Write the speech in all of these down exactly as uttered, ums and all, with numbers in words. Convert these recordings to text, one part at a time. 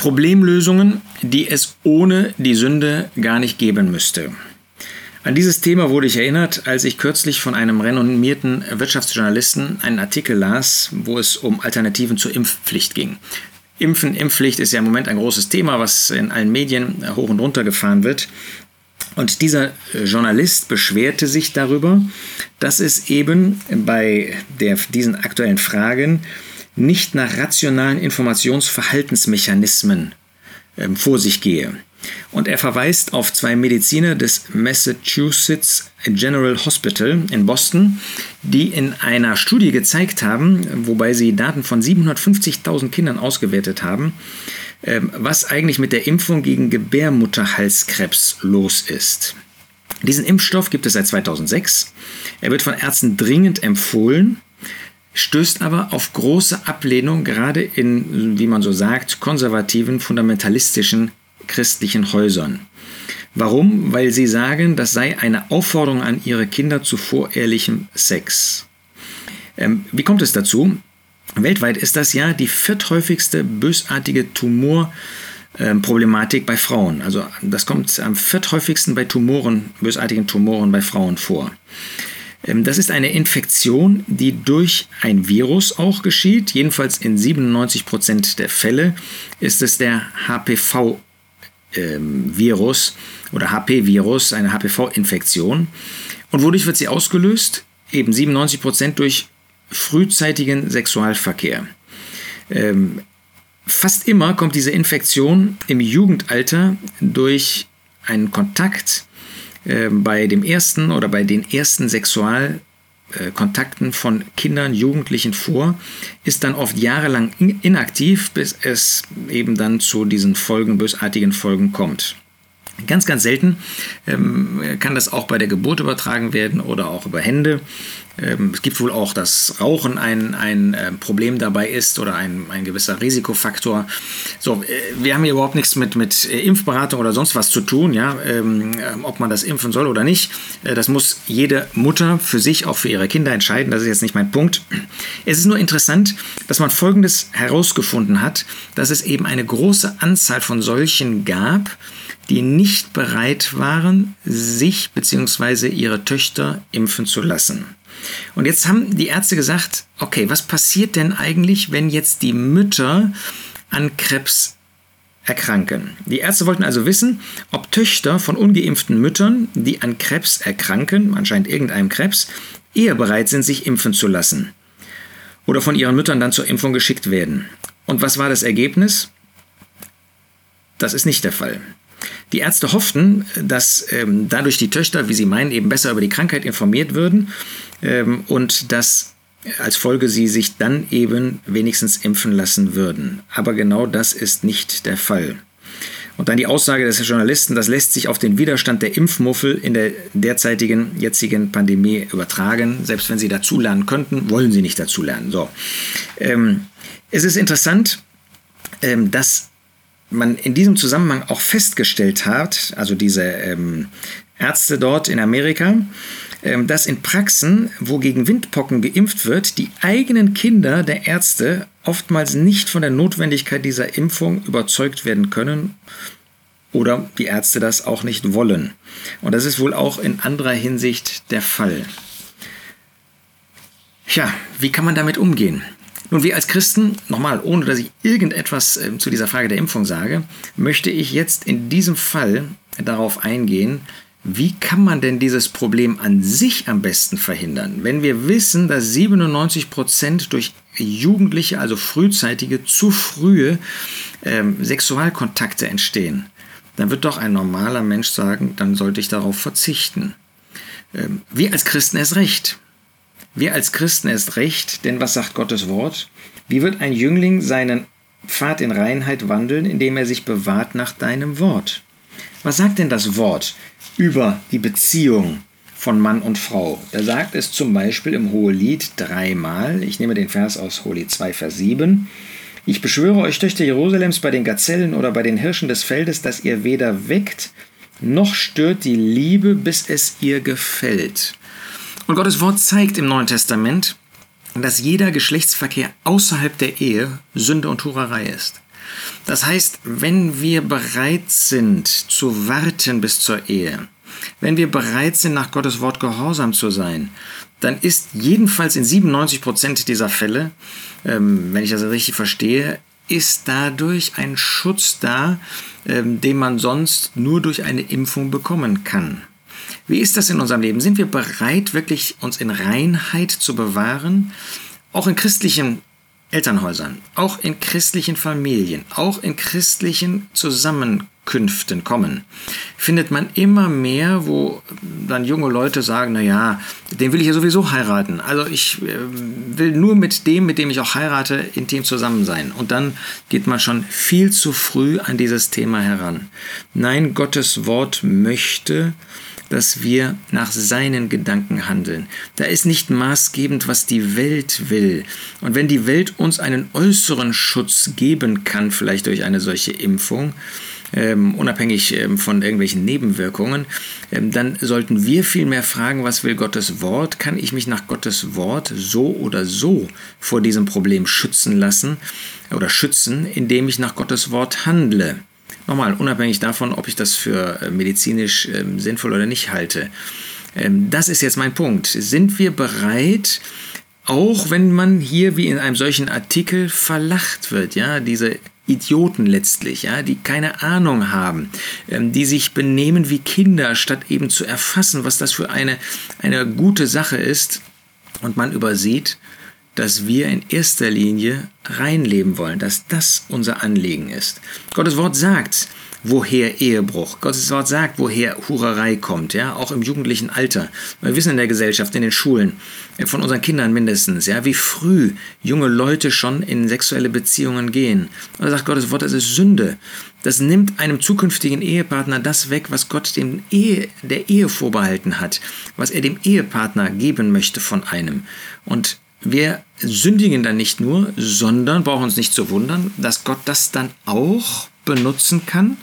Problemlösungen, die es ohne die Sünde gar nicht geben müsste. An dieses Thema wurde ich erinnert, als ich kürzlich von einem renommierten Wirtschaftsjournalisten einen Artikel las, wo es um Alternativen zur Impfpflicht ging. Impfen, Impfpflicht ist ja im Moment ein großes Thema, was in allen Medien hoch und runter gefahren wird. Und dieser Journalist beschwerte sich darüber, dass es eben bei der, diesen aktuellen Fragen nicht nach rationalen Informationsverhaltensmechanismen äh, vor sich gehe. Und er verweist auf zwei Mediziner des Massachusetts General Hospital in Boston, die in einer Studie gezeigt haben, wobei sie Daten von siebenhundertfünfzigtausend Kindern ausgewertet haben, was eigentlich mit der Impfung gegen Gebärmutterhalskrebs los ist. Diesen Impfstoff gibt es seit zweitausendsechs. Er wird von Ärzten dringend empfohlen, stößt aber auf große Ablehnung, gerade in, wie man so sagt, konservativen, fundamentalistischen christlichen Häusern. Warum? Weil sie sagen, das sei eine Aufforderung an ihre Kinder zu vorehrlichem Sex. Ähm, wie kommt es dazu? Weltweit ist das ja die vierthäufigste bösartige Tumorproblematik ähm, bei Frauen. Also das kommt am vierthäufigsten bei Tumoren, bösartigen Tumoren bei Frauen vor. Ähm, das ist eine Infektion, die durch ein Virus auch geschieht. Jedenfalls in siebenundneunzig Prozent der Fälle ist es der H P V-Virus Virus oder H P V-Virus, eine H P V-Infektion. Und wodurch wird sie ausgelöst? Eben siebenundneunzig Prozent durch frühzeitigen Sexualverkehr. Ähm, fast immer kommt diese Infektion im Jugendalter durch einen Kontakt äh, bei dem ersten oder bei den ersten Sexualkontakten von Kindern, Jugendlichen vor, ist dann oft jahrelang inaktiv, bis es eben dann zu diesen Folgen, bösartigen Folgen kommt. Ganz, ganz selten ähm, kann das auch bei der Geburt übertragen werden oder auch über Hände. Ähm, es gibt wohl auch, dass Rauchen ein, ein äh, Problem dabei ist oder ein, ein gewisser Risikofaktor. So, äh, wir haben hier überhaupt nichts mit, mit Impfberatung oder sonst was zu tun, ja? ähm, ob man das impfen soll oder nicht. Äh, das muss jede Mutter für sich, auch für ihre Kinder entscheiden. Das ist jetzt nicht mein Punkt. Es ist nur interessant, dass man Folgendes herausgefunden hat, dass es eben eine große Anzahl von solchen gab, die nicht bereit waren, sich bzw. ihre Töchter impfen zu lassen. Und jetzt haben die Ärzte gesagt, okay, was passiert denn eigentlich, wenn jetzt die Mütter an Krebs erkranken? Die Ärzte wollten also wissen, ob Töchter von ungeimpften Müttern, die an Krebs erkranken, anscheinend irgendeinem Krebs, eher bereit sind, sich impfen zu lassen oder von ihren Müttern dann zur Impfung geschickt werden. Und was war das Ergebnis? Das ist nicht der Fall. Die Ärzte hofften, dass ähm, dadurch die Töchter, wie sie meinen, eben besser über die Krankheit informiert würden ähm, und dass als Folge sie sich dann eben wenigstens impfen lassen würden. Aber genau das ist nicht der Fall. Und dann die Aussage des Journalisten, das lässt sich auf den Widerstand der Impfmuffel in der derzeitigen, jetzigen Pandemie übertragen. Selbst wenn sie dazulernen könnten, wollen sie nicht dazulernen. So. Ähm, es ist interessant, ähm, dass man in diesem Zusammenhang auch festgestellt hat, also diese ähm, Ärzte dort in Amerika, ähm, dass in Praxen, wo gegen Windpocken geimpft wird, die eigenen Kinder der Ärzte oftmals nicht von der Notwendigkeit dieser Impfung überzeugt werden können oder die Ärzte das auch nicht wollen. Und das ist wohl auch in anderer Hinsicht der Fall. Ja, wie kann man damit umgehen? Nun, wir als Christen, nochmal, ohne dass ich irgendetwas äh, zu dieser Frage der Impfung sage, möchte ich jetzt in diesem Fall darauf eingehen, wie kann man denn dieses Problem an sich am besten verhindern, wenn wir wissen, dass siebenundneunzig Prozent durch Jugendliche, also frühzeitige, zu frühe ähm, Sexualkontakte entstehen. Dann wird doch ein normaler Mensch sagen, dann sollte ich darauf verzichten. Ähm, wir als Christen erst recht. Wir als Christen erst recht, denn was sagt Gottes Wort? Wie wird ein Jüngling seinen Pfad in Reinheit wandeln, indem er sich bewahrt nach deinem Wort? Was sagt denn das Wort über die Beziehung von Mann und Frau? Da sagt es zum Beispiel im Hohelied dreimal, ich nehme den Vers aus Hohelied zwei, Vers sieben, ich beschwöre euch, Töchter Jerusalems, bei den Gazellen oder bei den Hirschen des Feldes, dass ihr weder weckt, noch stört die Liebe, bis es ihr gefällt. Und Gottes Wort zeigt im Neuen Testament, dass jeder Geschlechtsverkehr außerhalb der Ehe Sünde und Hurerei ist. Das heißt, wenn wir bereit sind zu warten bis zur Ehe, wenn wir bereit sind, nach Gottes Wort gehorsam zu sein, dann ist jedenfalls in siebenundneunzig Prozent dieser Fälle, ähm, wenn ich das richtig verstehe, ist dadurch ein Schutz da, ähm, den man sonst nur durch eine Impfung bekommen kann. Wie ist das in unserem Leben? Sind wir bereit, wirklich uns in Reinheit zu bewahren? Auch in christlichen Elternhäusern, auch in christlichen Familien, auch in christlichen Zusammenkünften kommen, findet man immer mehr, wo dann junge Leute sagen, naja, den will ich ja sowieso heiraten. Also ich will nur mit dem, mit dem ich auch heirate, intim zusammen sein. Und dann geht man schon viel zu früh an dieses Thema heran. Nein, Gottes Wort möchte, dass wir nach seinen Gedanken handeln. Da ist nicht maßgebend, was die Welt will. Und wenn die Welt uns einen äußeren Schutz geben kann, vielleicht durch eine solche Impfung, ähm, unabhängig ähm, von irgendwelchen Nebenwirkungen, ähm, dann sollten wir vielmehr fragen, was will Gottes Wort? Kann ich mich nach Gottes Wort so oder so vor diesem Problem schützen lassen oder schützen, indem ich nach Gottes Wort handle? Nochmal, unabhängig davon, ob ich das für medizinisch ähm, sinnvoll oder nicht halte. Ähm, das ist jetzt mein Punkt. Sind wir bereit, auch wenn man hier wie in einem solchen Artikel verlacht wird, ja, diese Idioten letztlich, ja, die keine Ahnung haben, ähm, die sich benehmen wie Kinder, statt eben zu erfassen, was das für eine, eine gute Sache ist, und man übersieht, dass wir in erster Linie reinleben wollen, dass das unser Anliegen ist. Gottes Wort sagt, woher Ehebruch, Gottes Wort sagt, woher Hurerei kommt, ja, auch im jugendlichen Alter. Wir wissen in der Gesellschaft, in den Schulen, von unseren Kindern mindestens, ja, wie früh junge Leute schon in sexuelle Beziehungen gehen. Und da sagt Gottes Wort, das ist Sünde. Das nimmt einem zukünftigen Ehepartner das weg, was Gott dem Ehe, der Ehe vorbehalten hat, was er dem Ehepartner geben möchte von einem. Und wir sündigen dann nicht nur, sondern brauchen uns nicht zu wundern, dass Gott das dann auch benutzen kann,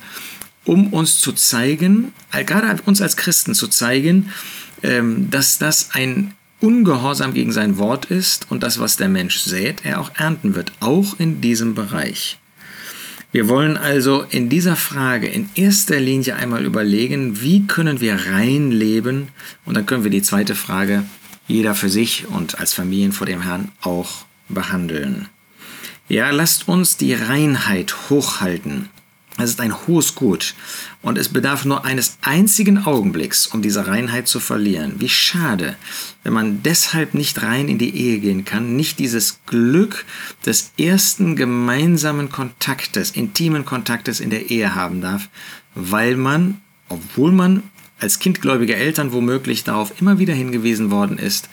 um uns zu zeigen, gerade uns als Christen zu zeigen, dass das ein Ungehorsam gegen sein Wort ist und das, was der Mensch sät, er auch ernten wird, auch in diesem Bereich. Wir wollen also in dieser Frage in erster Linie einmal überlegen, wie können wir rein leben, und dann können wir die zweite Frage jeder für sich und als Familien vor dem Herrn auch behandeln. Ja, lasst uns die Reinheit hochhalten. Es ist ein hohes Gut und es bedarf nur eines einzigen Augenblicks, um diese Reinheit zu verlieren. Wie schade, wenn man deshalb nicht rein in die Ehe gehen kann, nicht dieses Glück des ersten gemeinsamen Kontaktes, intimen Kontaktes in der Ehe haben darf, weil man, obwohl man als kindgläubige Eltern womöglich darauf immer wieder hingewiesen worden ist,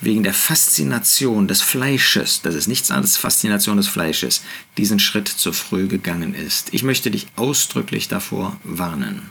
wegen der Faszination des Fleisches, das ist nichts anderes, Faszination des Fleisches, diesen Schritt zu früh gegangen ist. Ich möchte dich ausdrücklich davor warnen.